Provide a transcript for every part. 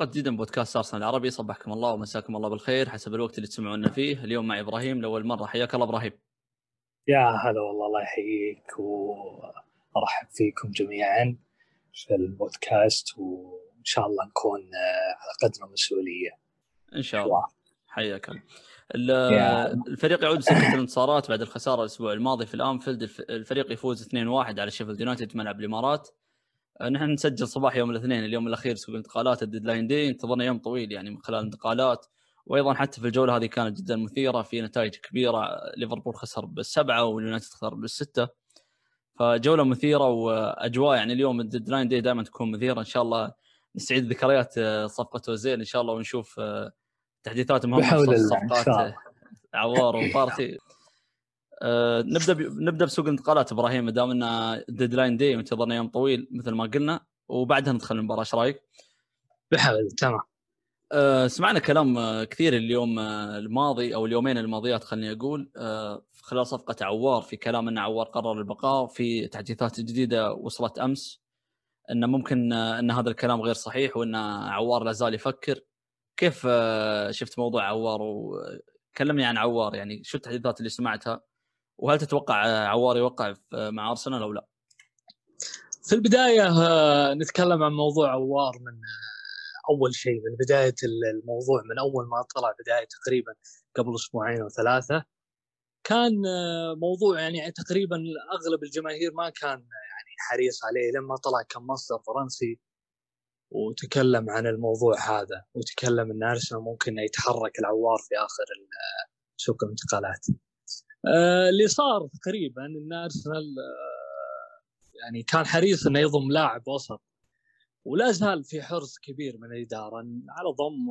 حلقة جديدة من بودكاست أرسنال العربي. صبحكم الله ومساكم الله بالخير حسب الوقت اللي تسمعونا فيه. اليوم مع إبراهيم لأول مرة. حياك الله إبراهيم. يا هلا والله، الله يحييك وأرحب فيكم جميعا في البودكاست، وإن شاء الله نكون على قدر المسؤولية إن شاء الله. حياك الله. الفريق يعود لسكة الانتصارات بعد الخسارة الأسبوع الماضي في الأنفيلد. الفريق يفوز 2-1 على شيفيلد يونايتد ملعب الإمارات. نحن نسجل صباح يوم الاثنين، اليوم الأخير سوى انتقالات الديدلاين دي، انتظرنا يوم طويل يعني من خلال انتقالات، وأيضا حتى في الجولة هذه كانت جدا مثيرة في نتائج كبيرة. ليفربول خسر بال7 واليونايتد خسر بال6، فجولة مثيرة وأجواء يعني اليوم الديدلاين دي دائما تكون مثيرة. إن شاء الله نستعيد ذكريات صفقة وزير إن شاء الله، ونشوف تحديثات مهمة في صفقات عوّار وبارتي. نبدأ بسوق الانتقالات إبراهيم، ما دام إن ديدلاين دي وانتظرنا يوم طويل مثل ما قلنا، وبعدها ندخل المباراة. إيش رأيك؟ بحاول. تمام. سمعنا كلام كثير اليوم الماضي أو اليومين الماضيات خلني أقول، خلال صفقة عوّار، في كلام إن عوّار قرر البقاء، في تحديثات جديدة وصلت أمس إن ممكن إن هذا الكلام غير صحيح وإن عوّار لازال يفكر. كيف شفت موضوع عوّار؟ وكلمني عن عوّار، يعني شو التحديثات اللي سمعتها، وهل تتوقع عوّار يوقع مع أرسنال أو لا؟ في البداية نتكلم عن موضوع عوّار من أول شيء، من بداية الموضوع، من أول ما طلع بداية تقريبا قبل 2 أو 3 أسابيع، كان موضوع يعني تقريبا أغلب الجماهير ما كان يعني حريص عليه. لما طلع كم مصدر فرنسي وتكلم عن الموضوع هذا، وتكلم أن أرسنال ممكن يتحرك العوّار في آخر سوق الانتقالات. اللي صار تقريبا ان أرسنال يعني كان حريص انه يضم لاعب وسط، ولا زال في حرص كبير من الإدارة على ضم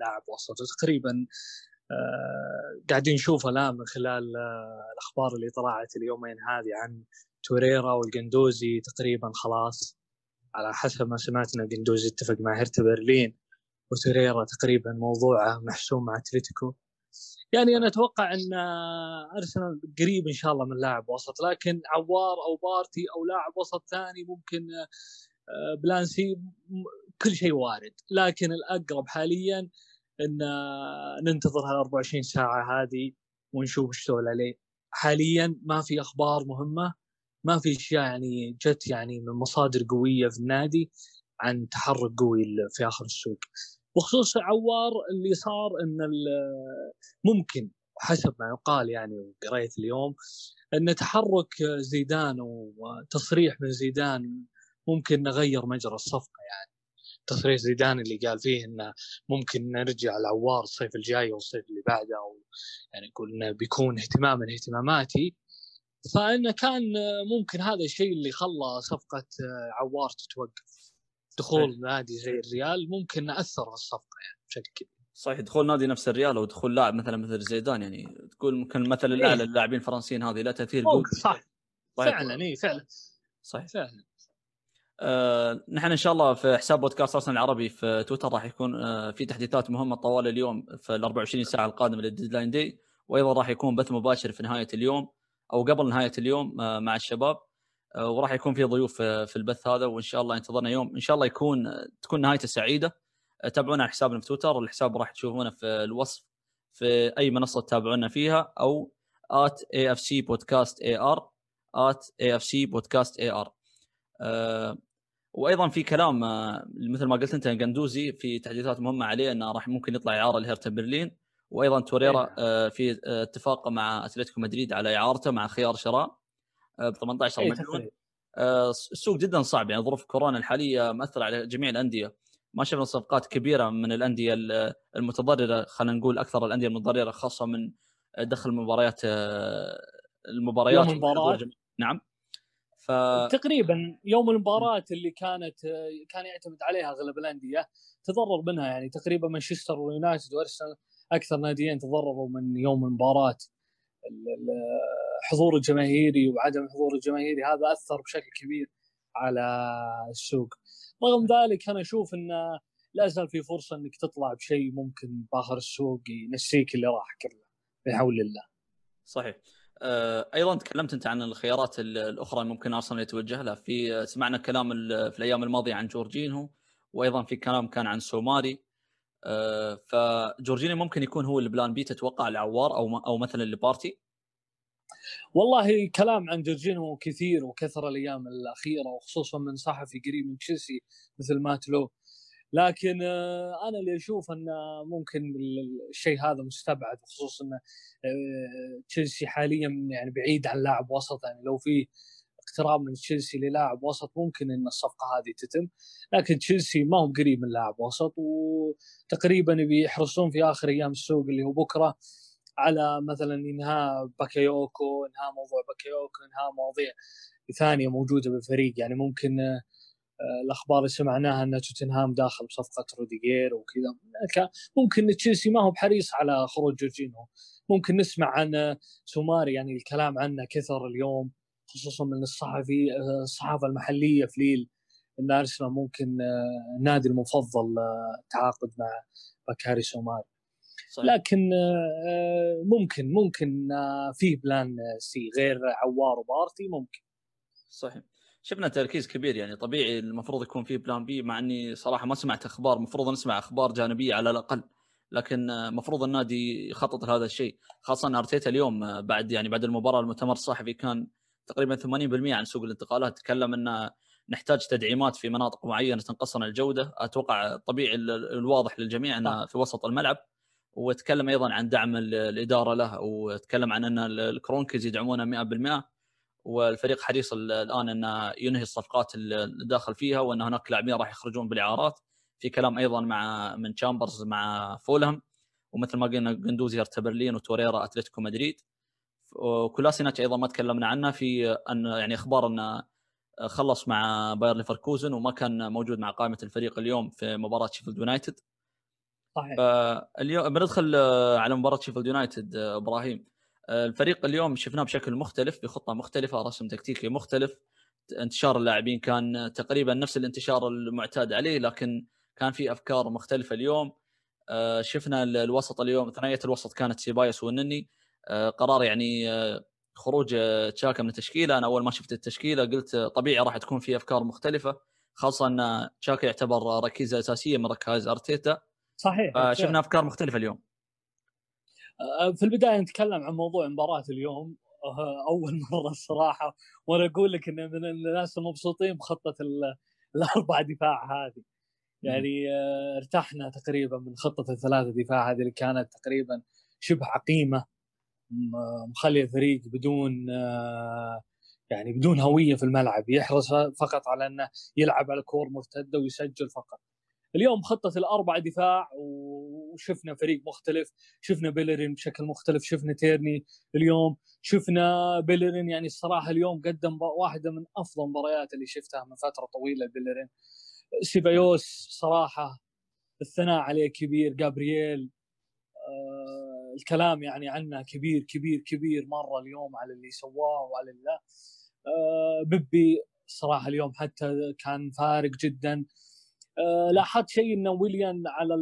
لاعب وسط، تقريبا قاعدين نشوفه الآن من خلال الأخبار اللي طلعت اليومين هذه عن توريرا والجندوزي. تقريبا خلاص على حسب ما سمعت ان الجندوزي اتفق مع هيرتا برلين، وتوريرا تقريبا موضوعه محسوم مع أتلتيكو. يعني أنا أتوقع أن أرسنال قريب إن شاء الله من لاعب وسط، لكن عوّار أو بارتي أو لاعب وسط ثاني ممكن بلانسي، كل شيء وارد. لكن الأقرب حاليا أن ننتظر هال24 ساعة هذه ونشوف إيش سوى عليه. حاليا ما في أخبار مهمة، ما في أشياء يعني جت يعني من مصادر قوية في النادي عن تحرك قوي في آخر السوق. بخصوص عوّار اللي صار إن ممكن حسب ما يقال يعني، وقريت اليوم إن تحرك زيدان وتصريح من زيدان ممكن نغير مجرى الصفقة. يعني تصريح زيدان اللي قال فيه إنه ممكن نرجع لعوّار الصيف الجاي والصيف اللي بعده، أو يعني قلنا بيكون اهتمام من اهتماماتي، فإنه كان ممكن هذا الشيء اللي خلى صفقة عوّار تتوقف. دخول نادي زي الريال ممكن أثر في الصفقة يعني بشكل كبير. صحيح، دخول نادي نفس الريال أو دخول لاعب مثلا مثل زيدان، يعني تقول ممكن مثل الأعلى اللاعبين الفرنسيين هذه لا تأثير قوي. صح فعلا. إيه فعلا صحيح فعلا. نحن إن شاء الله في حساب بودكاست أرسنال العربي في تويتر راح يكون في تحديثات مهمة طوال اليوم في 24 ساعة القادمة للديدلاين دي، وأيضا راح يكون بث مباشر في نهاية اليوم أو قبل نهاية اليوم مع الشباب، وراح يكون في ضيوف في البث هذا. وإن شاء الله انتظرنا يوم إن شاء الله تكون نهايته سعيدة. تابعونا على حسابنا في تويتر، الحساب راح تشوفونه في الوصف في أي منصة تتابعونا فيها، أو @afcpodcastar @afcpodcastar. وأيضا في كلام مثل ما قلت أنت الجندوزي، في تحديثات مهمة عليه أنه راح ممكن يطلع إعارة لهيرتا برلين، وأيضا توريرا في اتفاق مع أتلتيكو مدريد على إعارته مع خيار شراء ب18 مليون. السوق جدا صعب يعني، ظروف كورونا الحاليه مأثرة على جميع الانديه، ما شفنا صفقات كبيره من الانديه المتضرره، خلينا نقول اكثر الانديه المتضرره، خاصه من دخل المباريات. نعم. تقريبا يوم المباراه اللي كان يعتمد عليها اغلب الانديه تضرر منها، يعني تقريبا مانشستر يونايتد وارسنال اكثر ناديين تضرروا من يوم المباراه. الحضور الجماهيري وعدم حضور الجماهيري هذا أثر بشكل كبير على السوق. رغم ذلك أنا أشوف أنه لا زال في فرصة أنك تطلع بشيء ممكن باخر السوق ينسيك اللي راح كله بحول الله. صحيح. أيضا تكلمت أنت عن الخيارات الأخرى ممكن أرسنال يتوجه لها. سمعنا كلام في الأيام الماضية عن جورجينيو وايضا في كلام كان عن سوماري. فجورجينيو ممكن يكون هو البلان بي تتوقع لعوّار او مثلا لبارتي؟ والله كلام عن جورجينيو كثير وكثر الايام الاخيره، وخصوصا من صحفي قريب من تشيلسي مثل ماتلو، لكن انا اللي اشوف ان ممكن الشيء هذا مستبعد، خصوصا ان تشيلسي حاليا يعني بعيد عن لاعب وسط، يعني لو في اقتراب من تشيلسي للاعب وسط ممكن ان الصفقه هذه تتم، لكن تشيلسي ما هو قريب من لاعب وسط، وتقريبا بيحرصون في اخر ايام السوق اللي هو بكره على مثلا انهاء باكايوكو، انهاء موضوع باكايوكو، انهاء مواضيع ثانيه موجوده بالفريق. يعني ممكن الاخبار اللي سمعناها ان توتنهام داخل بصفقه روديغير وكذا، ممكن تشيلسي ما هو بحريص على خروج جورجينيو. ممكن نسمع عن سوماري، يعني الكلام عنه كثر اليوم خصوصا من الصحافه المحليه في ليل، ان ارسنال ممكن نادي المفضل تعاقد مع باكاري سوماري. صحيح. لكن ممكن في بلان سي غير عوّار وبارتي ممكن. صحيح، شفنا تركيز كبير، يعني طبيعي المفروض يكون في بلان بي، مع اني صراحه ما سمعت اخبار، المفروض نسمع اخبار جانبيه على الاقل، لكن المفروض النادي يخطط لهذا الشيء، خاصه أرتيتا اليوم بعد المباراه المؤتمر الصحفي كان تقريبا 80% عن سوق الانتقالات، تكلم ان نحتاج تدعيمات في مناطق معينه تنقصنا الجوده. اتوقع طبيعي الواضح للجميع انه في وسط الملعب، وتكلم ايضا عن دعم الاداره له، وتكلم عن ان الكرونكيز يدعمونه 100%، والفريق حريص الان انه ينهي الصفقات اللي داخل فيها، وان هناك لاعبين راح يخرجون بالاعارات. في كلام ايضا مع من تشامبرز مع فولهام، ومثل ما قلنا الجندوزي هيرتا برلين، وتوريرا أتلتيكو مدريد، وكولاسيناتش ايضا ما تكلمنا عنه، في ان يعني اخبار انه خلص مع باير ليفركوزن وما كان موجود مع قائمه الفريق اليوم في مباراه شيفيلد يونايتد. صحيح. اليوم بندخل على مباراه شيفيلد يونايتد. ابراهيم، الفريق اليوم شفناه بشكل مختلف، بخطه مختلفه، رسم تكتيكي مختلف، انتشار اللاعبين كان تقريبا نفس الانتشار المعتاد عليه، لكن كان في افكار مختلفه اليوم. شفنا الوسط اليوم، ثنائيه الوسط كانت سيبايوس ونني، قرار يعني خروج تشاكا من التشكيله. انا اول ما شفت التشكيله قلت طبيعي راح تكون في افكار مختلفه، خاصه ان تشاكا يعتبر ركيزه اساسيه من ركائز أرتيتا. صحيح، شفنا افكار مختلفه اليوم. في البدايه نتكلم عن موضوع مباراه اليوم، اول مره الصراحه، وانا اقول لك ان من الناس المبسوطين بخطه الاربع دفاع هذه، يعني ارتحنا تقريبا من خطه الثلاثه دفاع هذه اللي كانت تقريبا شبه عقيمه، مخلي الفريق بدون هويه في الملعب، يحرص فقط على انه يلعب على كور مرتده ويسجل فقط. اليوم خطة الأربع دفاع، وشفنا فريق مختلف، شفنا بيليرين بشكل مختلف، شفنا تيرني اليوم، شفنا بيليرين يعني الصراحة اليوم قدم واحدة من أفضل مباريات اللي شفتها من فترة طويلة. بيليرين، سيبايوس صراحة الثناء عليه كبير، جابرييل الكلام يعني عنه كبير كبير كبير مرة اليوم على اللي سواه وعلى الله. بيبي صراحة اليوم حتى كان فارق جداً. لاحظت شيء أن ويليان على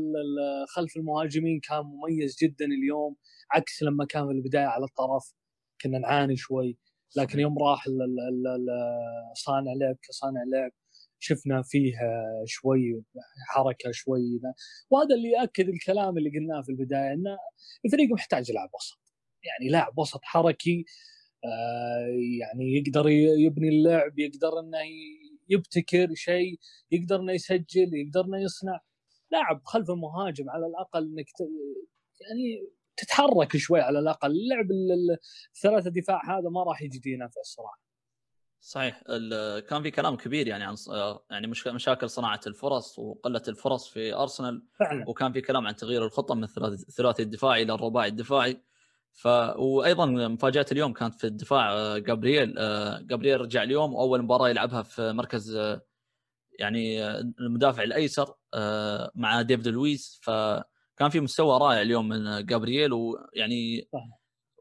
خلف المهاجمين كان مميز جدا اليوم، عكس لما كان في البداية على الطرف كنا نعاني شوي، لكن يوم راح صانع لعب كصانع لعب شفنا فيه شوي حركة شوي، وهذا اللي يأكد الكلام اللي قلناه في البداية، أن الفريق محتاج لاعب وسط، يعني لاعب وسط حركي، يعني يقدر يبني اللعب، يقدر أنه يبتكر شيء، يقدرنا يسجل، يقدرنا يصنع. لاعب خلف المهاجم على الأقل انك يعني تتحرك شوي على الأقل. اللعب الثلاثة دفاع هذا ما راح يجدي نفع الصراحة. صحيح، كان في كلام كبير يعني عن مشاكل صناعة الفرص وقلة الفرص في أرسنال فعلا. وكان في كلام عن تغيير الخطة من الثلاثي الدفاعي إلى الرباعي الدفاعي. وأيضاً مفاجأة اليوم كانت في الدفاع، جابرييل رجع اليوم، وأول مباراة يلعبها في مركز يعني المدافع الأيسر مع ديفيد لويس، فكان في مستوى رائع اليوم من جابرييل، ويعني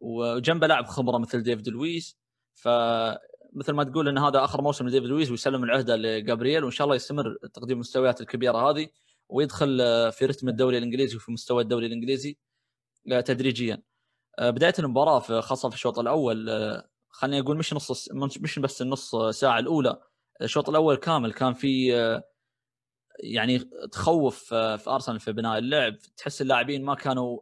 وجنبه لاعب خبرة مثل ديفيد لويس، فمثل ما تقول إن هذا آخر موسم لديفيد لويس، ويسلم العهدة لجابرييل، وإن شاء الله يستمر تقديم المستويات الكبيرة هذه، ويدخل في رتم الدوري الإنجليزي وفي مستوى الدوري الإنجليزي تدريجياً. بداية المباراة خاصة في الشوط الأول، خلني أقول مش بس النص ساعة الأولى، الشوط الأول كامل كان في يعني تخوف في أرسنال في بناء اللعب. تحس اللاعبين ما كانوا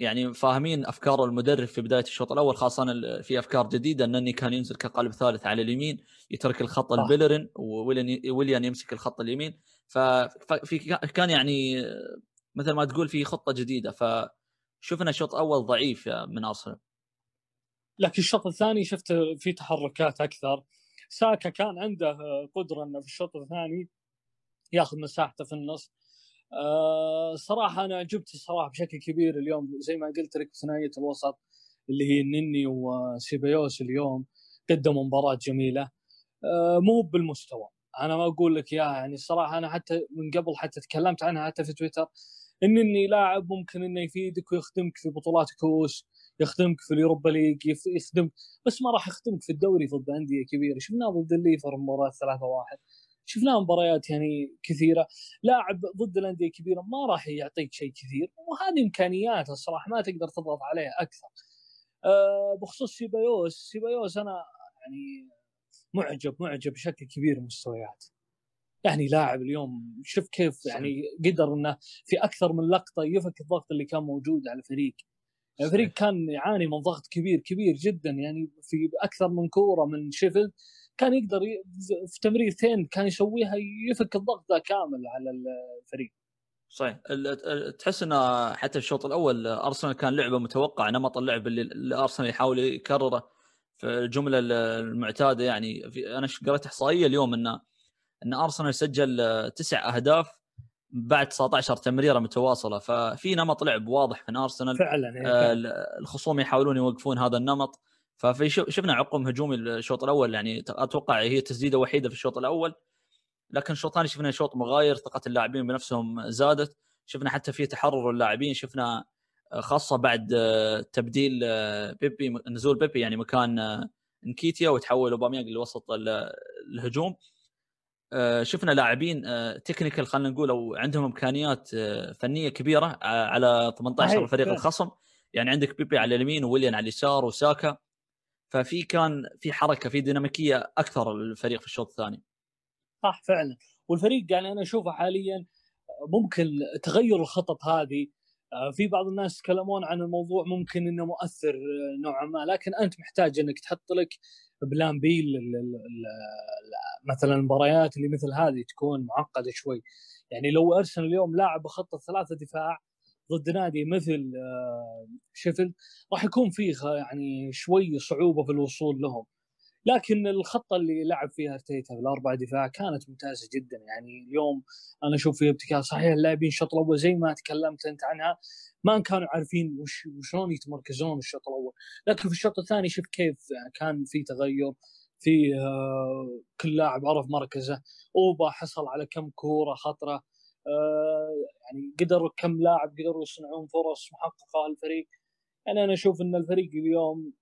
يعني فاهمين أفكار المدرب في بداية الشوط الأول، خاصة في أفكار جديدة. نني كان ينزل كقلب ثالث على اليمين، يترك الخط البيليرين وويليان يمسك الخط اليمين، ففي كان يعني مثل ما تقول في خطة جديدة. فشوفنا الشوط الأول ضعيف من أرسنال، لكن الشوط الثاني شفت في تحركات أكثر. ساكا كان عنده قدرة أنه في الشوط الثاني ياخذ مساحته في النص. صراحة أنا عجبت الصراحة بشكل كبير اليوم، زي ما قلت لك ثنائية الوسط اللي هي نني وسيبايوس اليوم قدموا مباراة جميلة. مو بالمستوى، أنا ما أقول لك إياها يعني الصراحة. أنا حتى من قبل حتى تكلمت عنها حتى في تويتر، إنني لاعب ممكن إنه يفيدك ويخدمك في بطولات كؤوس، يخدمك في اليوروبا ليج، يخدمك، بس ما راح يخدمك في الدوري ضد أندية كبيرة. شفناه ضد الليفر مباراة 3-1، شفناه مباريات يعني كثيرة. لاعب ضد الأندية الكبيرة ما راح يعطيك شيء كثير، وهذه إمكانياته الصراحة ما تقدر تضغط عليه أكثر. بخصوص سيبايوس أنا يعني معجب بشكل كبير مستويات. يعني لاعب اليوم شوف كيف يعني قدر أنه في أكثر من لقطة يفك الضغط اللي كان موجود على الفريق. الفريق كان يعاني من ضغط كبير جدا، يعني في أكثر من كورة من شيفيلد كان يقدر في تمريرتين كان يسويها يفك الضغط ده كامل على الفريق. صحيح، تحس ان حتى الشوط الاول ارسنال كان لعبه متوقع، نمط اللعب اللي ارسنال يحاول يكرره في الجمله المعتاده. يعني انا قرأت احصائيه اليوم ان ارسنال سجل 9 أهداف بعد 19 تمريره متواصله، ففي نمط لعب واضح من ارسنال فعلا. الخصوم يحاولون يوقفون هذا النمط، ففي شفنا عقم هجومي الشوط الأول. يعني أتوقع هي تسديدة وحيدة في الشوط الأول، لكن الشوط الثاني شفنا شوط مغاير، ثقة اللاعبين بنفسهم زادت، شفنا حتى في تحرر اللاعبين، شفنا خاصة بعد تبديل بيبي، نزول بيبي يعني مكان نكيتيا وتحول أوباميانغ لوسط الهجوم. شفنا لاعبين تكنيكال خلينا نقول أو عندهم إمكانيات فنية كبيرة على 18 فريق الخصم. يعني عندك بيبي على اليمين وويليان على اليسار وساكا، ففي كان في حركة، في ديناميكية أكثر الفريق في الشوط الثاني. صح فعلا، والفريق يعني أنا أشوفه حاليا ممكن تغير الخطط هذه. في بعض الناس تكلمون عن الموضوع ممكن إنه مؤثر نوعا ما، لكن أنت محتاج إنك تحط لك بلان بي مثلا المباريات اللي مثل هذه تكون معقدة شوي. يعني لو أرسنال اليوم لاعب بخطة 3 دفاع ضد نادي مثل شيفيلد راح يكون فيه يعني شوي صعوبة في الوصول لهم، لكن الخطة اللي لعب فيها أرتيتا ب4 دفاع كانت ممتازة جدا. يعني اليوم أنا أشوف فيه ابتكار. صحيح اللاعبين الشوط الأول زي ما تكلمت أنت عنها ما كانوا عارفين وشلون يتمركزون الشوط الأول، لكن في الشوط الثاني شوف كيف كان في تغير، في كل لاعب عرف مركزه. أوبا حصل على كم كورة خطرة، يعني قدروا كم لاعب قدروا يصنعون فرص محققة الفريق. يعني أنا أشوف أن الفريق اليوم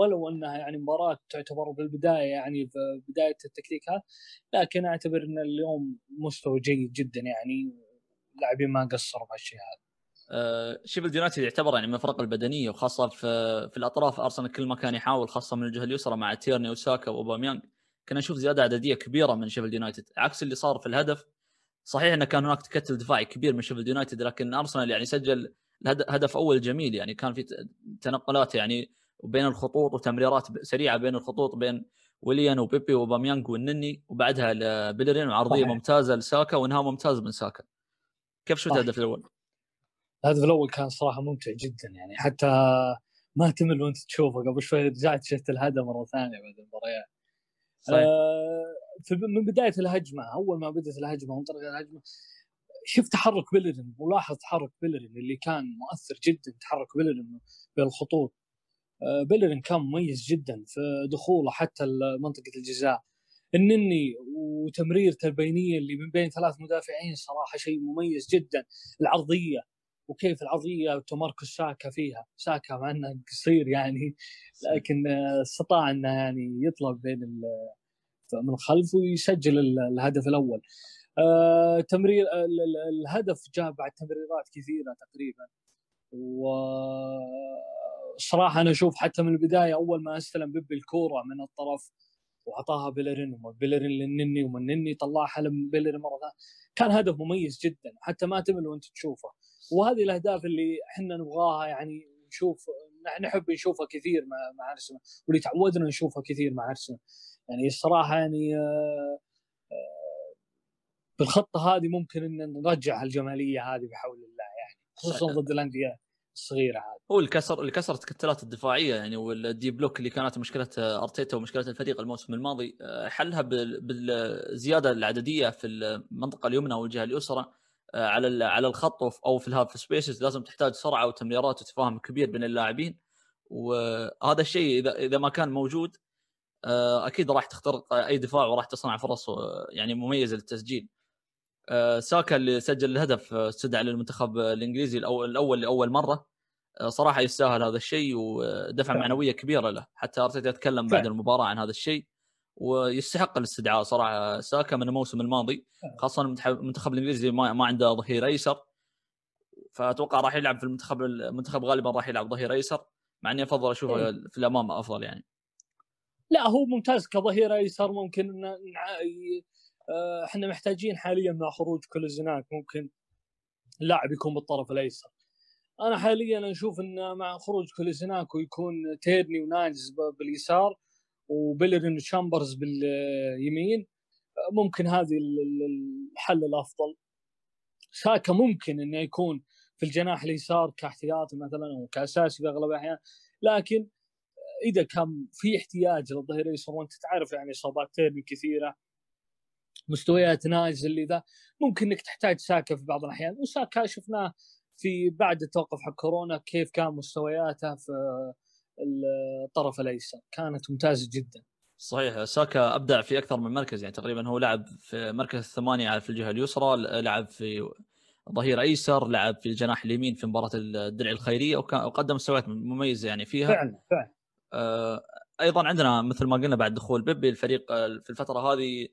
ولو أنها يعني مباراة تعتبر بالبداية يعني في بداية التكتيكات، لكن أعتبر أن اليوم مستوى جيد جدا، يعني اللاعبين ما قصروا بهالشيء هذا. شيفيلد يونايتد يعتبر يعني من الفرق البدنية، وخاصة في الأطراف أرسنال كل ما كان يحاول خاصة من الجهة اليسرى مع تيرني وساكا وأوباميانغ كنا نشوف زيادة عددية كبيرة من شيفيلد يونايتد، عكس اللي صار في الهدف. صحيح أنه كان هناك تكتل دفاعي كبير من شيفيلد يونايتد، لكن أرسنال يعني سجل هدف أول جميل. يعني كان في تنقلات يعني بين الخطوط وتمريرات سريعة بين الخطوط بين ويليان وبيبي وباميانغ والنني، وبعدها لبيليرين وعرضية ممتازة لساكا وإنها ممتازة من ساكا. كيف شفت الهدف الأول؟ الهدف الأول كان صراحة ممتع جدا، يعني حتى ما تمل وأنت تشوفه. قبل شوي رجعت شفت الهدف مرة ثانية بعد المباريات. من بداية الهجمة، أول ما بدأت الهجمة وانطلقت الهجمة شفت تحرك بيليرين، ولاحظ تحرك بيليرين اللي كان مؤثر جدا. تحرك بيليرين بالخطوط، بيليرين كان مميز جدا في دخوله حتى منطقة الجزاء. النني وتمريرته البينية اللي من بين 3 مدافعين صراحة شيء مميز جدا. العرضية وكيف العرضية تمركز ساكا فيها، ساكا مع أنه قصير يعني، لكن استطاع أنه يعني يطلع بين من الخلف ويسجل الهدف الأول. تمرير الهدف جاء بعد تمريرات كثيرة تقريبا. وصراحة أنا أشوف حتى من البداية أول ما استلم بيبي الكورة من الطرف وعطاها بيليرين وما بيليرين للنني ومن نني طلع حلم بيليرين مرة ثانية. كان هدف مميز جدا حتى ما تمل وانت تشوفه، وهذه الأهداف اللي احنا نبغاها يعني نشوف نحب نشوفها كثير مع أرسنال واللي تعودنا نشوفها كثير مع أرسنال. يعني الصراحة يعني بالخطة هذه ممكن أن نرجع هالجمالية هذه بحول الله، يعني خصوصا ضد الأندية الصغيرة. هذا هو الكسر التكتلات الدفاعية يعني، والدي بلوك اللي كانت مشكلة أرتيتا ومشكلة الفريق الموسم الماضي حلها بالزيادة العددية في المنطقة اليمنى والجهة اليسرى على الخط أو في الهاف سبيسز. لازم تحتاج سرعة وتمريرات وتفاهم كبير بين اللاعبين، وهذا الشيء إذا ما كان موجود أكيد راح تخترق أي دفاع وراح تصنع فرص يعني مميزة للتسجيل. ساكا اللي سجل الهدف استدعى للمنتخب الإنجليزي الأول لأول مرة، صراحة يستاهل هذا الشيء ودفع معنوية كبيرة له. حتى أرتيتا يتكلم بعد المباراة عن هذا الشيء ويستحق الاستدعاء صراحة. ساكا من الموسم الماضي خاصة المنتخب الإنجليزي ما عنده ظهير أيسر، فأتوقع راح يلعب في المنتخب غالبا راح يلعب ظهير أيسر، مع أني أفضل أشوفه في الأمام أفضل يعني. لا هو ممتاز كظهير أيسر، ممكن احنا محتاجين حاليا مع خروج كولوزيناك ممكن اللاعب يكون بالطرف الايسر. انا حاليا اشوف ان مع خروج كولوزيناك ويكون تيرني ونايلز باليسار وبيلرين تشامبرز باليمين، ممكن هذه الحل الافضل. ساكا ممكن انه يكون في الجناح اليسار كاحتياطي مثلا او كاساسي باغلب الاحيان، لكن اذا كان في احتياج للظهير الايسر وانت تعرف يعني اصابات تيرني كثيره، مستويات نايز اللي ذا، ممكن انك تحتاج ساكا في بعض الاحيان. وساكا شفناه في بعد التوقف حق كورونا كيف كان مستوياته في الطرف الايسر كانت ممتازه جدا. صحيح ساكا ابدع في اكثر من مركز، يعني تقريبا هو لعب في مركز 8 في الجهه اليسرى، لعب في ظهير ايسر، لعب في الجناح اليمين في مباراه الدرع الخيريه، وقدم مستويات مميزه يعني فيها فعلا. ايضا عندنا مثل ما قلنا بعد دخول بيبي الفريق في الفتره هذه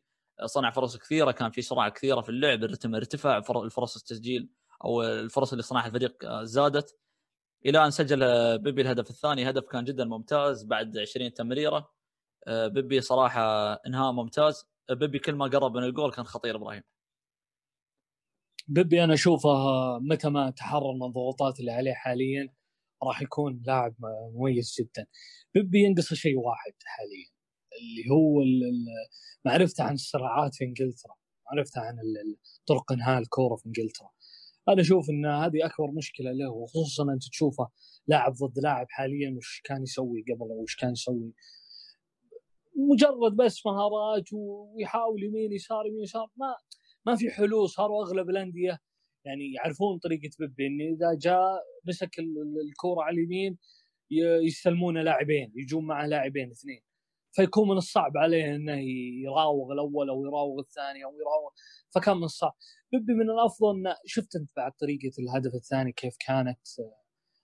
صنع فرص كثيرة، كان في سرعة كثيرة في اللعب، الرتم ارتفع، الفرص التسجيل أو الفرص اللي صنعها الفريق زادت إلى أن سجل بيبي الهدف الثاني. هدف كان جدا ممتاز بعد 20 تمريرة. بيبي صراحة إنهاء ممتاز، بيبي كل ما قرب من الجول كان خطير. إبراهيم بيبي أنا أشوفه متى ما تحرر من الضغوطات اللي عليه حاليا راح يكون لاعب مميز جدا. بيبي ينقص شيء واحد حاليا اللي هو معرفته عن الصراعات في إنجلترا، معرفته عن طرق إنهاء الكورة في إنجلترا. أنا أشوف إن هذه أكبر مشكلة له، وخصوصاً أنت تشوفه لاعب ضد لاعب حالياً وش كان يسوي قبل وش كان يسوي، مجرد بس مهارات ويحاول يمين يسار يمين يسار، ما في حلول. صاروا أغلب الأندية يعني يعرفون طريقة بيبي إن إذا جاء مسك الكورة على اليمين يستلمون لاعبين، يجون مع لاعبين اثنين، فيكون من الصعب عليه انه يراوغ الاول او يراوغ الثاني او يراوغ، فكان من الصعب. بيبي من الافضل انه شفت انت بعد طريقه الهدف الثاني كيف كانت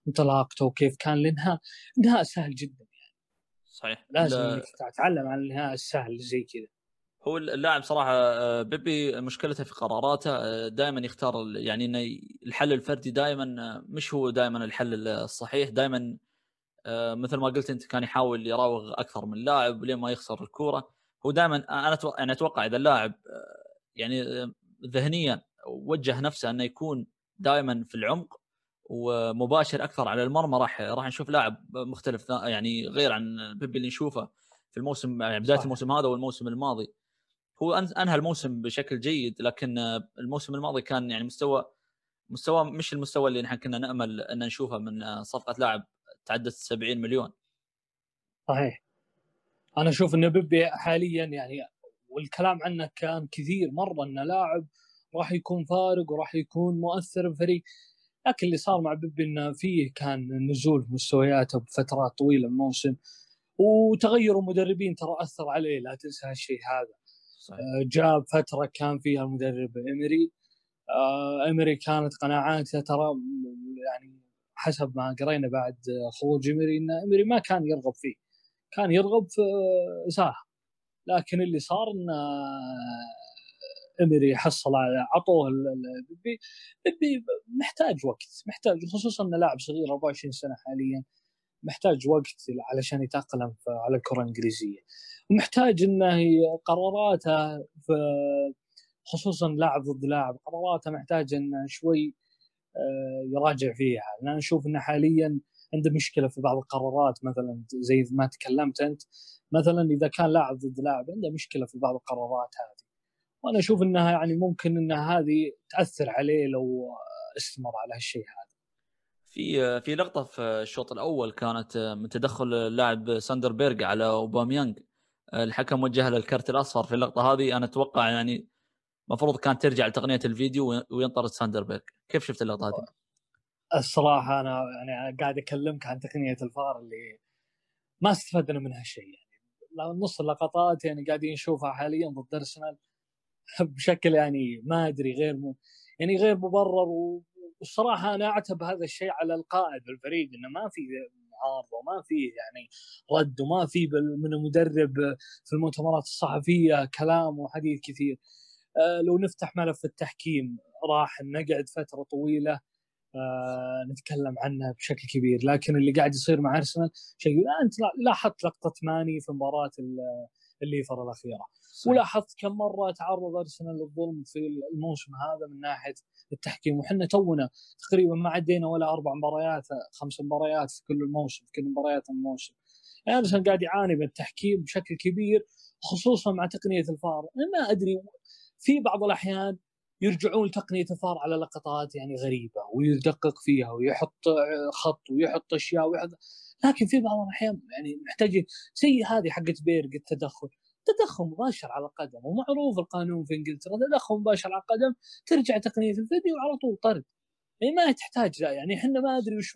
انطلاقته وكيف كان الانهاء، انهاء سهل جدا يعني. صحيح لازم تتعلم عن الانهاء السهل زي كذا. هو اللاعب صراحه بيبي مشكلته في قراراته، دائما يختار يعني انه الحل الفردي دائما مش هو دائما الحل الصحيح، دائما مثل ما قلت أنت كان يحاول يراوغ أكثر من لاعب لين ما يخسر الكورة. هو دائما أنا أتوقع إذا اللاعب يعني ذهنيا وجه نفسه أنه يكون دائما في العمق ومباشر أكثر على المرمى راح نشوف لاعب مختلف يعني غير عن بيبي اللي نشوفه في الموسم يعني بداية الموسم هذا والموسم الماضي. هو أنهى الموسم بشكل جيد، لكن الموسم الماضي كان يعني مستوى مش المستوى اللي نحن كنا نأمل أن نشوفه من صفقة لاعب تعدت 70 مليون. صحيح أنا أشوف أن بيبي حاليا يعني والكلام عنه كان كثير مرة أنه لاعب راح يكون فارق وراح يكون مؤثر بفريق، لكن اللي صار مع بيبي أنه فيه كان نزول مستوياته بفترات طويلة الموسم، وتغير المدربين ترى أثر عليه، لا تنسى هالشيء هذا. صحيح. جاب فترة كان فيها المدرب إمري كانت قناعاته ترى يعني حسب ما قرينا بعد خروج إمري إن إمري ما كان يرغب فيه، كان يرغب في ساها، لكن اللي صار إن إمري حصل على عطوه بيبي محتاج وقت، محتاج خصوصاً إن لاعب صغير 24 سنة حالياً محتاج وقت علشان يتأقلم على الكرة الإنجليزية، ومحتاج إنه قراراته خصوصا لاعب ضد لاعب قراراته محتاج إنه شوي يراجع فيها، لأن نشوف إنه حاليا عنده مشكلة في بعض القرارات، مثلا زي ما تكلمت أنت مثلا إذا كان لاعب ضد لاعب عنده مشكلة في بعض القرارات هذه، وأنا أشوف إنها يعني ممكن إنها هذه تأثر عليه لو استمر على هالشيء هذا. في لقطة في الشوط الأول كانت من تدخل اللاعب ساندربيرغ على أوباميانغ، الحكم وجه له الكرت الأصفر في اللقطة هذه، أنا أتوقع يعني مفروض كان ترجع لتقنية الفيديو وينطرد ساندربيرغ. كيف شفت اللقطة هذه؟ الصراحة أنا يعني قاعد أكلمك عن تقنية الفار اللي ما استفدنا منها شيء، يعني نص اللقطات يعني قاعدين نشوفها حاليا ضد أرسنال بشكل يعني ما أدري غير مبرر. والصراحة أنا أعتب هذا الشيء على القائد بالفريق، إنه ما في معارضة وما في يعني رد، وما في من المدرب في المؤتمرات الصحفية كلام وحديث كثير. لو نفتح ملف التحكيم راح نقعد فترة طويلة نتكلم عنه بشكل كبير، لكن اللي قاعد يصير مع أرسنال شيء. أنت لاحظت لقطة ماني في مباراة الليفر الأخيرة، ولاحظت كم مرة تعرض أرسنال للظلم في الموسم هذا من ناحية التحكيم، وحنا تونا تقريبا ما عدينا ولا 4 مباريات 5 مباريات في كل الموسم، في كل مباريات الموسم يعني أرسنال قاعد يعاني من التحكيم بشكل كبير، خصوصا مع تقنية الفار. أنا ما أدري في بعض الأحيان يرجعون لتقنية الفار على لقطات يعني غريبة ويدقق فيها ويحط خط ويحط أشياء ويحط، لكن في بعض الأحيان يعني محتاجين زي هذه حقت بيرق، التدخل مباشر على القدم، ومعروف القانون في إنجلترا تدخل مباشر على القدم ترجع تقنية الفيديو على طول طرد، يعني ما تحتاج لا. يعني إحنا ما أدري وش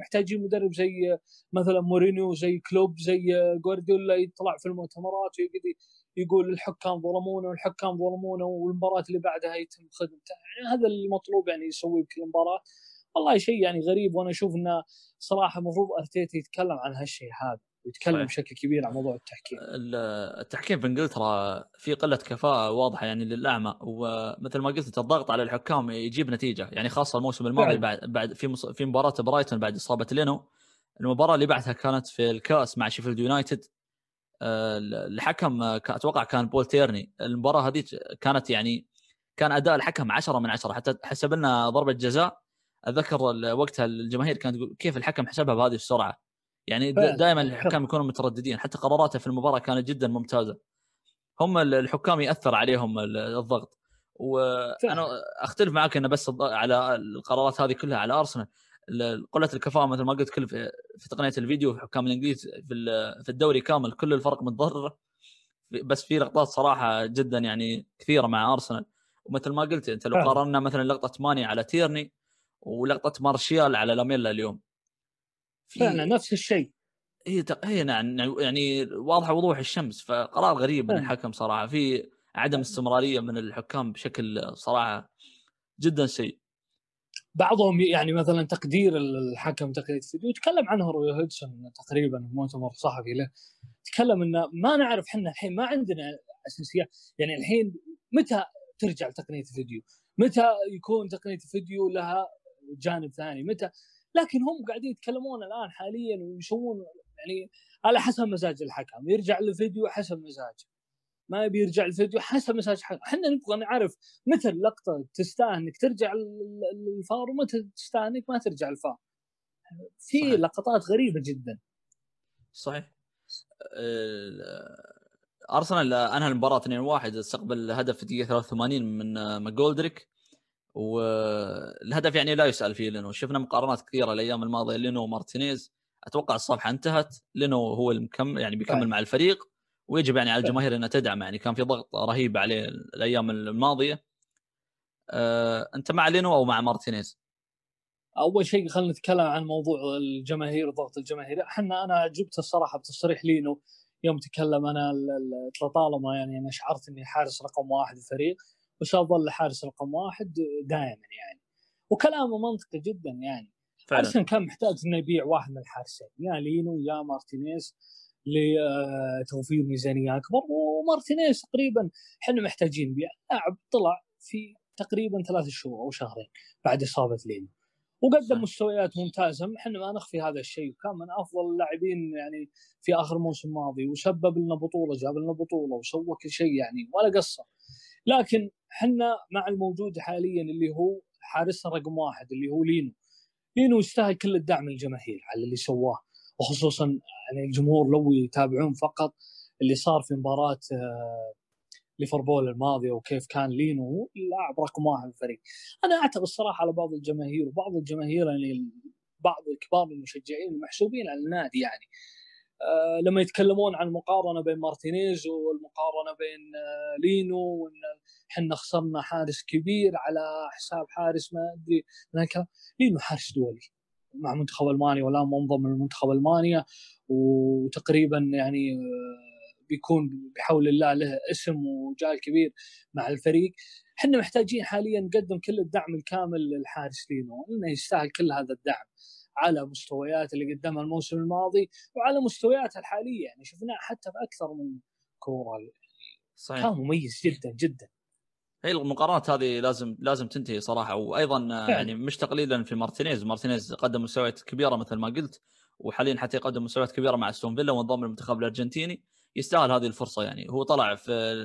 محتاجين مدرب زي مثلا مورينيو، زي كلوب، زي غوارديولا يطلع في المؤتمرات ويقدر يقول الحكام ظلمونا والمباراة اللي بعدها يتم خدمته. يعني هذا المطلوب يعني يسويه بكل مباراة، والله شيء يعني غريب. وأنا أشوف إنه صراحة مفروض أرتيتا يتكلم عن هالشيء هذا ويتكلم بشكل كبير عن موضوع التحكيم. التحكيم في إنجلترا في قلة كفاءة واضحة يعني للأعمى، ومثل ما قلت الضغط على الحكام يجيب نتيجة، يعني خاصة الموسم الماضي بعد في مباراة برايتون بعد إصابة لينو، المباراة اللي بعدها كانت في الكأس مع شيفيلد يونايتد، الحكم أتوقع كان بول تيرني، المباراة هذه كانت يعني كان أداء الحكم 10 من 10، حتى حسب لنا ضربة جزاء. أذكر وقتها الجماهير كانت تقول كيف الحكم حسبها بهذه السرعة، يعني دائما الحكام يكونوا مترددين، حتى قراراته في المباراة كانت جدا ممتازة. هم الحكام يأثر عليهم الضغط، وأنا أختلف معك أنه بس على القرارات هذه كلها على أرسنال، قلة الكفاءة مثل ما قلت كل في تقنية الفيديو في حكام الإنجليز في الدوري كامل كل الفرق متضرر، بس في لقطات صراحة جدا يعني كثيرة مع أرسنال. ومثل ما قلت أنت لو قارنا مثلا لقطة 8 على تيرني ولقطة مارشيال على لاميلا اليوم فعلا نفس الشيء، هي يعني واضحة وضوح الشمس. فقرار غريب من الحكم صراحة، في عدم استمرارية من الحكام بشكل صراحة جدا سيء. بعضهم يعني مثلا تقدير الحكم تقليد فيديو، تكلم عنه روي هيدسون تقريبا في مؤتمر صحفي له، تكلم انه ما نعرف احنا الحين ما عندنا اساسيات، يعني الحين متى ترجع لتقنية الفيديو، متى يكون تقنية الفيديو لها جانب ثاني، متى. لكن هم قاعدين يتكلمون الآن حالياً ويسوون يعني على حسب مزاج الحكم، يرجع للفيديو حسب مزاجه، ما بيرجع الفيديو حسب مزاج الحكم. احنا نبغى نعرف متى اللقطة تستاهل ترجع الفار ومتى تستاهل ما ترجع الفار. في صحيح. لقطات غريبة جدا صحيح. أرسنال أنهى المباراة 2-1، استقبل هدف في دقيقة 83 من ماجولدريك، والهدف يعني لا يسأل فيه لينو. شفنا مقارنات كثيرة الأيام الماضية لينو ومارتينيز، أتوقع الصفحة انتهت، لينو هو المكمل يعني بيكمل مع الفريق، ويجب يعني على الجماهير أن تدعم، يعني كان في ضغط رهيب عليه الأيام الماضية. أنت مع لينو أو مع مارتينيز؟ أول شيء خلنا نتكلم عن موضوع الجماهير وضغط الجماهير. أنا عجبت الصراحة بتصريح لينو يوم تكلم، أنا طالما يعني أنا شعرت أني حارس رقم 1 الفريق وسأظل حارس رقم 1 دائما، يعني وكلامه منطقي جدا. يعني أرسنال كان محتاج إنه يبيع واحد من الحارسين، يا لينو يا مارتينيز، لتوفير ميزانية أكبر. ومارتينيز تقريبا إحنا محتاجين بيع لاعب طلع في تقريبا 3 شهور أو شهرين بعد إصابة لينو، وقدم مستويات ممتازه، احنا ما نخفي هذا الشيء، وكان من افضل اللاعبين يعني في اخر موسم ماضي، وسبب لنا بطوله، جاب لنا بطوله، وسوى كل شيء يعني ولا قصر. لكن احنا مع الموجود حاليا اللي هو حارسنا رقم واحد اللي هو لينو يستاهل كل الدعم الجماهير على اللي سواه، وخصوصا يعني الجمهور لو يتابعون فقط اللي صار في مباراه ليفربول الماضية وكيف كان لينو اللاعب رقم واحد الفريق. أنا أعتب الصراحة على بعض الجماهير يعني بعض الكبار من المشجعين المحسوبين على النادي يعني لما يتكلمون عن المقارنة بين مارتينيز والمقارنة بين لينو، وإن حنا خسرنا حارس كبير على حساب حارس ما أدري من هالكلام. لينو حارس دولي مع منتخب ألمانيا ولا منضم لمنتخب ألمانيا، وتقريبا يعني بيكون بحول الله له اسم وجال كبير مع الفريق. احنا محتاجين حاليا نقدم كل الدعم الكامل للحارس لينو، انه يستاهل كل هذا الدعم على مستويات اللي قدمها الموسم الماضي وعلى مستوياته الحاليه، يعني شفناه حتى باكثر من كوره صحيح كان مميز جدا جدا. هي المقارنات هذه لازم تنتهي صراحه، وايضا فعلا. يعني مش تقليلا في مارتينيز قدم مستويات كبيره مثل ما قلت، وحاليا حتى يقدم مستويات كبيره مع استون فيلا وانضم للمنتخب الارجنتيني، يستاهل هذه الفرصة. يعني هو طلع في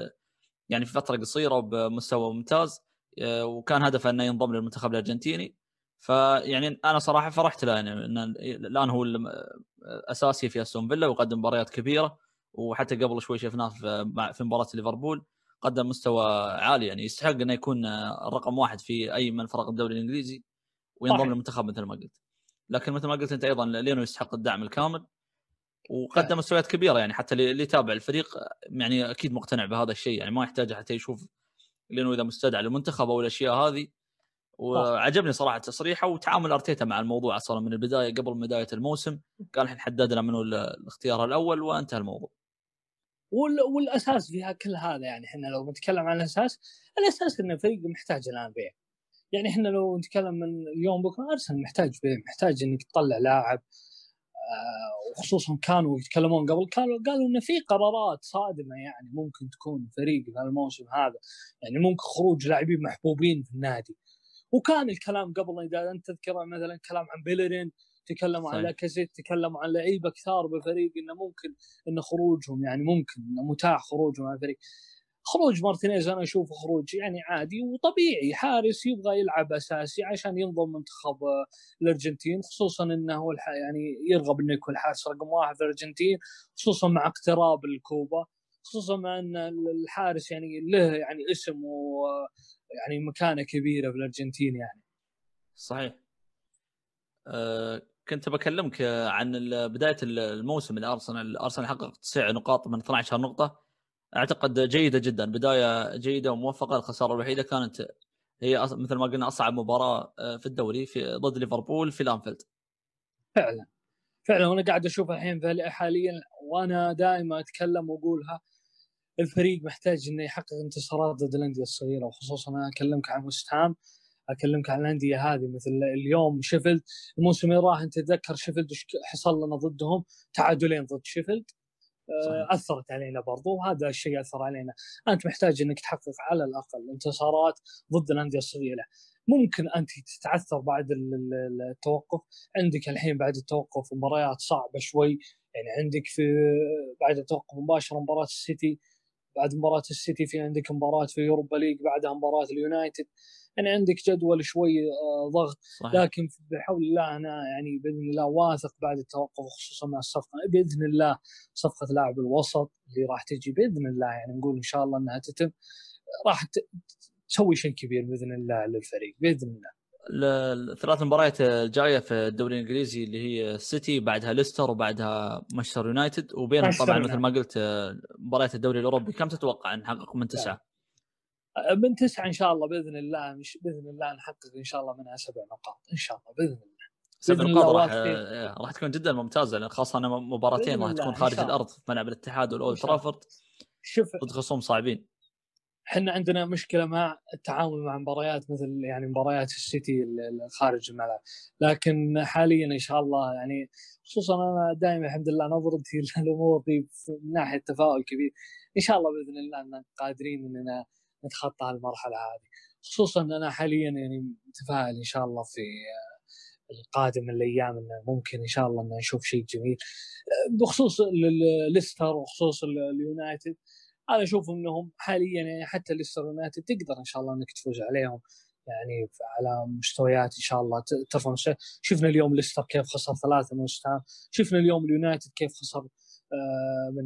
يعني في فترة قصيرة بمستوى ممتاز، وكان هدفه أنه ينضم للمنتخب الأرجنتيني، فيعني أنا صراحة فرحت له يعني إنه الآن هو الأساسي في أستون فيلا وقدم مباريات كبيرة، وحتى قبل شوي شفناه في مباراة ليفربول قدم مستوى عالي، يعني يستحق أنه يكون الرقم واحد في أي من فرق الدوري الإنجليزي وينضم للمنتخب مثل ما قلت. لكن مثل ما قلت أنت أيضا لينو يستحق الدعم الكامل وقدم مستويات كبيره، يعني حتى اللي يتابع الفريق يعني اكيد مقتنع بهذا الشيء، يعني ما يحتاج حتى يشوف لانه اذا مستدعى للمنتخب او الاشياء هذه. وعجبني صراحه تصريحه وتعامل ارتيتا مع الموضوع اصلا من البدايه، قبل بدايه الموسم قال الحين حددنا منو الاختيار الاول وانتهى الموضوع. والاساس فيها كل هذا، يعني احنا لو بنتكلم عن الاساس ان الفريق محتاج الان بيع، يعني احنا لو نتكلم من اليوم بكره ارسنال محتاج بيع، محتاج انك تطلع لاعب، وخصوصا كانوا يتكلمون قبل قالوا إن في قرارات صادمة يعني ممكن تكون فريق في الموسم هذا، يعني ممكن خروج لاعبين محبوبين في النادي، وكان الكلام قبل إذا أنت تذكر مثلا كلام عن بيليرين، تكلموا عن لاكازيت، تكلموا عن لعيبة كثار بفريق إنه ممكن إنه خروجهم يعني ممكن متاح خروجهم عن الفريق. خروج مارتينيز أنا أشوفه خروج يعني عادي وطبيعي، حارس يبغى يلعب أساسي عشان ينضم منتخب الأرجنتين، خصوصا أنه يعني يرغب أنه يكون حارس رقم واحد في الأرجنتين، خصوصا مع اقتراب الكوبا، خصوصا مع أن الحارس يعني له يعني اسم ويعني مكانة كبيرة في الأرجنتين يعني. صحيح. كنت بكلمك عن بداية الموسم الأرسنال حقق 9 نقاط من 12 نقطة، أعتقد جيدة جداً، بداية جيدة وموفقة. الخسارة الوحيدة كانت هي مثل ما قلنا أصعب مباراة في الدوري في ضد ليفربول في الأنفيلد. فعلاً وأنا قاعد أشوف الحين حالياً، وأنا دائما أتكلم وأقولها، الفريق محتاج إنه يحقق انتصارات ضد الأندية الصغيرة، وخصوصاً أنا أكلمك عن وستهام، أكلمك عن الأندية هذه مثل اليوم شيفيلد. الموسم اللي راح أنت تذكر شيفيلد حصل لنا ضدهم تعادلين ضد شيفيلد، صحيح. أثرت علينا برضو، وهذا الشيء أثر علينا. أنت محتاج أنك تحقق على الأقل انتصارات ضد الأندية الصغيرة. ممكن أنت تتعثر بعد التوقف، عندك الحين بعد التوقف مباريات صعبة شوي، يعني عندك في بعد التوقف مباشرة مباراة السيتي، بعد مباراة السيتي في عندك مباراة في يوروبا ليج، بعدها مباراة اليونايتد، يعني عندك جدول شوي ضغط صحيح. لكن بحول الله أنا يعني بإذن الله واثق بعد التوقف، خصوصا مع الصفقة بإذن الله، صفقة لاعب الوسط اللي راح تجي بإذن الله، يعني نقول إن شاء الله أنها تتم، راح تسوي شيء كبير بإذن الله للفريق بإذن الله. الثلاث مباريات الجاية في الدوري الإنجليزي اللي هي السيتي، بعدها ليستر، وبعدها مانشستر يونايتد، وبينهم طبعا مثل ما قلت مباريات الدوري الأوروبي. كم تتوقع نحقق من 9؟ من 9 إن شاء الله بإذن الله، مش بإذن الله نحقق إن شاء الله منها 7 نقاط إن شاء الله بإذن الله. 7 نقاط راح تكون جدا ممتازة، لأن خاصة أنا مباراتين راح تكون خارج الأرض في ملعب الاتحاد والأولد ترافورد ضد خصوم صعبين. إحنا عندنا مشكلة مع التعامل مع مباريات مثل يعني مباريات السيتي خارج الملعب، لكن حاليا إن شاء الله يعني خصوصا أنا دائما الحمد لله نظرتي للأمور دي من ناحية تفاؤل كبير، إن شاء الله بإذن الله أننا قادرين أننا نتخطى المرحلة هذه، خصوصا أنا حاليا يعني متفائل إن شاء الله في القادم من الأيام إنه ممكن إن شاء الله إنه نشوف شيء جميل بخصوص ليستر وخصوص اليونايتد. أنا أشوف إنهم حاليا حتى ليستر يونايتد تقدر إن شاء الله إنك تفوز عليهم يعني على مستويات إن شاء الله ترفع. شفنا اليوم ليستر كيف خسر 3 من توتنهام، شفنا اليوم اليونايتد كيف خسر من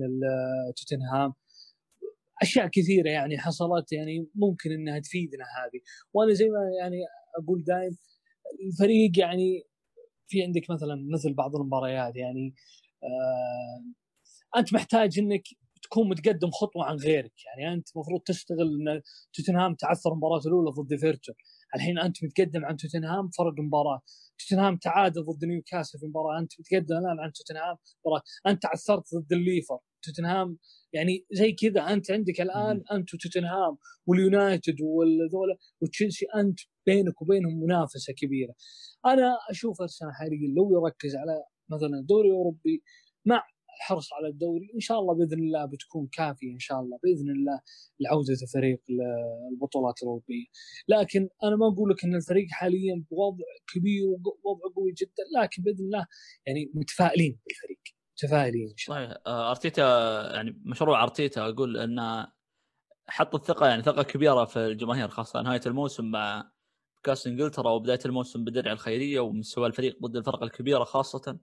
توتنهام. أشياء كثيرة يعني حصلت يعني ممكن إنها تفيدنا هذه. وأنا زي ما يعني أقول دائم الفريق يعني في عندك مثلا مثل بعض المباريات يعني أنت محتاج إنك تكون متقدم خطوة عن غيرك. يعني أنت مفروض تشتغل إن توتنهام تعثر المباراة الأولى ضد فيرتون، الحين أنت متقدم عن توتنهام فرق مباراة. توتنهام تعادل ضد نيوكاسل في مباراة، أنت متقدم الآن عن توتنهام مباراة. أنت تعثرت ضد الليفر، توتنهام يعني زي كذا. أنت عندك الآن أنت وتوتنهام واليونايتد والذولة وتشيلسي أنت بينك وبينهم منافسة كبيرة. أنا أشوف أرسنال حاليا لو يركز على مثلا دوري أوروبي مع الحرص على الدوري إن شاء الله بإذن الله بتكون كافية إن شاء الله بإذن الله لعودة الفريق للبطولات الأوروبية. لكن أنا ما أقول لك أن الفريق حاليا بوضع كبير ووضع قوي جدا، لكن بإذن الله يعني متفائلين بالفريق تفاعلين. طيب أرتيتا يعني مشروع أرتيتا أقول أنه حط الثقة يعني ثقة كبيرة في الجماهير خاصة نهاية الموسم مع كأس إنجلترا وبداية الموسم بالدرع الخيرية ومستوى الفريق ضد الفرق الكبيرة خاصة،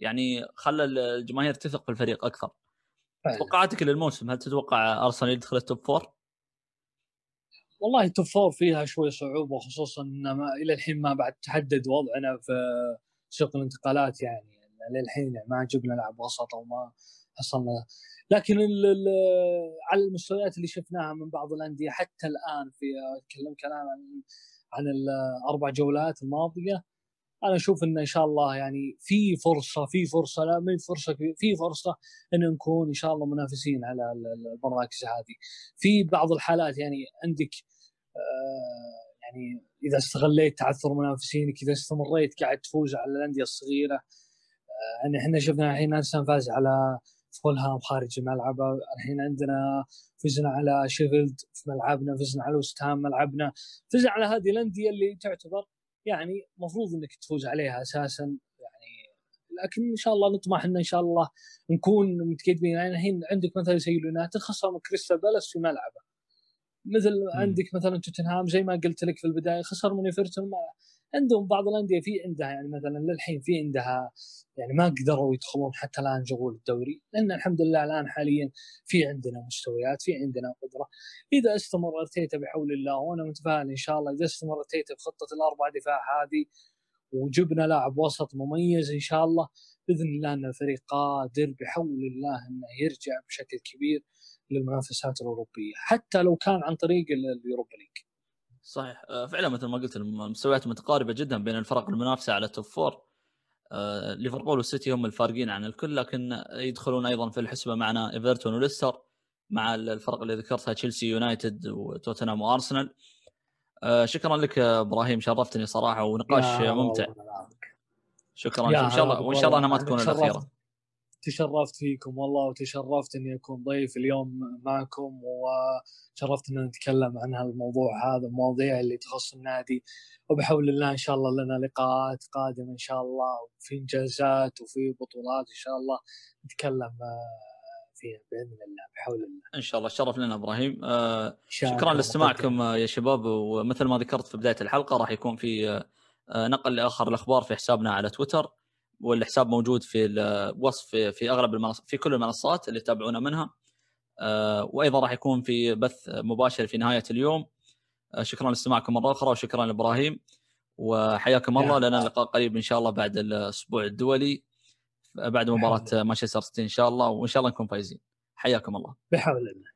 يعني خلى الجماهير تثق في الفريق أكثر. توقعاتك للموسم، هل تتوقع أرسنال يدخل التوب فور؟ والله التوب فور فيها شوي صعوبة، خصوصا أن إلى الحين ما بعد تحدد وضعنا في سوق الانتقالات. يعني للحين ما جبنا لاعب وسط وما حصلنا، لكن على المستويات اللي شفناها من بعض الأندية حتى الآن في كلام عن الأربع جولات الماضية، أنا أشوف إن شاء الله يعني في فرصة لا من فرصة في فرصة إن نكون إن شاء الله منافسين على المراكز هذه. في بعض الحالات يعني عندك يعني إذا استغليت تعثر منافسينك، إذا استمريت قاعد تفوز على الأندية الصغيرة. يعني إحنا شفنا الحين أرسنال فاز على فولهام خارج ملعبه، الحين عندنا فزنا على شيفيلد في ملعبنا، فزنا على وستهام ملعبنا، فزنا على هذه الأندية اللي تعتبر يعني مفروض إنك تفوز عليها أساسا يعني. لكن إن شاء الله نطمح إن شاء الله نكون متقدمين. يعني الحين عندك مثلا زي اليونايتد خسر من كريستال بالاس في ملعبه، مثل عندك مثلا توتنهام زي ما قلت لك في البداية خسر من إيفرتون. عندهم بعض الأندية في عندها يعني مثلا للحين في عندها يعني ما قدروا يدخلون حتى الآن جولة الدوري، لأن الحمد لله الآن حاليا في عندنا مستويات، في عندنا قدرة. إذا استمر أرتيتا بحول الله، وأنا متفائل إن شاء الله إذا استمر أرتيتا بخطة الأربع دفاع هذه وجبنا لاعب وسط مميز إن شاء الله بإذن الله أن الفريق قادر بحول الله أنه يرجع بشكل كبير للمنافسات الأوروبية حتى لو كان عن طريق اليوروبا ليج. صحيح فعلا مثل ما قلت المستويات متقاربة جدا بين الفرق المنافسة على توب فور. ليفربول والسيتي هم الفارقين عن الكل، لكن يدخلون أيضا في الحسبة معنا إيفرتون وليستر مع الفرق اللي ذكرتها تشيلسي يونايتد وتوتنهام وأرسنال. شكرا لك إبراهيم، شرفتني صراحة ونقاش ممتع. شكرا إن شاء الله، وإن شاء الله أنا ما تكون الأخيرة. تشرفت فيكم والله، وتشرفت أني أكون ضيف اليوم معكم، وتشرفت أن نتكلم عن هالموضوع هذا، المواضيع اللي تخص النادي. وبحول الله إن شاء الله لنا لقاءات قادمة إن شاء الله، وفي إنجازات وفي بطولات إن شاء الله نتكلم فيها بإذن الله. بحول الله إن شاء الله، شرف لنا إبراهيم. شكرا لاستماعكم يا شباب، ومثل ما ذكرت في بداية الحلقة راح يكون في نقل لآخر الأخبار في حسابنا على تويتر، والحساب موجود في الوصف في اغلب المنصات في كل المنصات اللي تتابعونا منها، وايضا راح يكون في بث مباشر في نهايه اليوم. شكرا لاستماعكم مره اخرى، وشكرا لابراهيم، وحياكم الله. لنا لقاء قريب ان شاء الله بعد الاسبوع الدولي بعد مباراه مانشستر سيتي ان شاء الله، وان شاء الله نكون فايزين. حياكم الله بحول الله.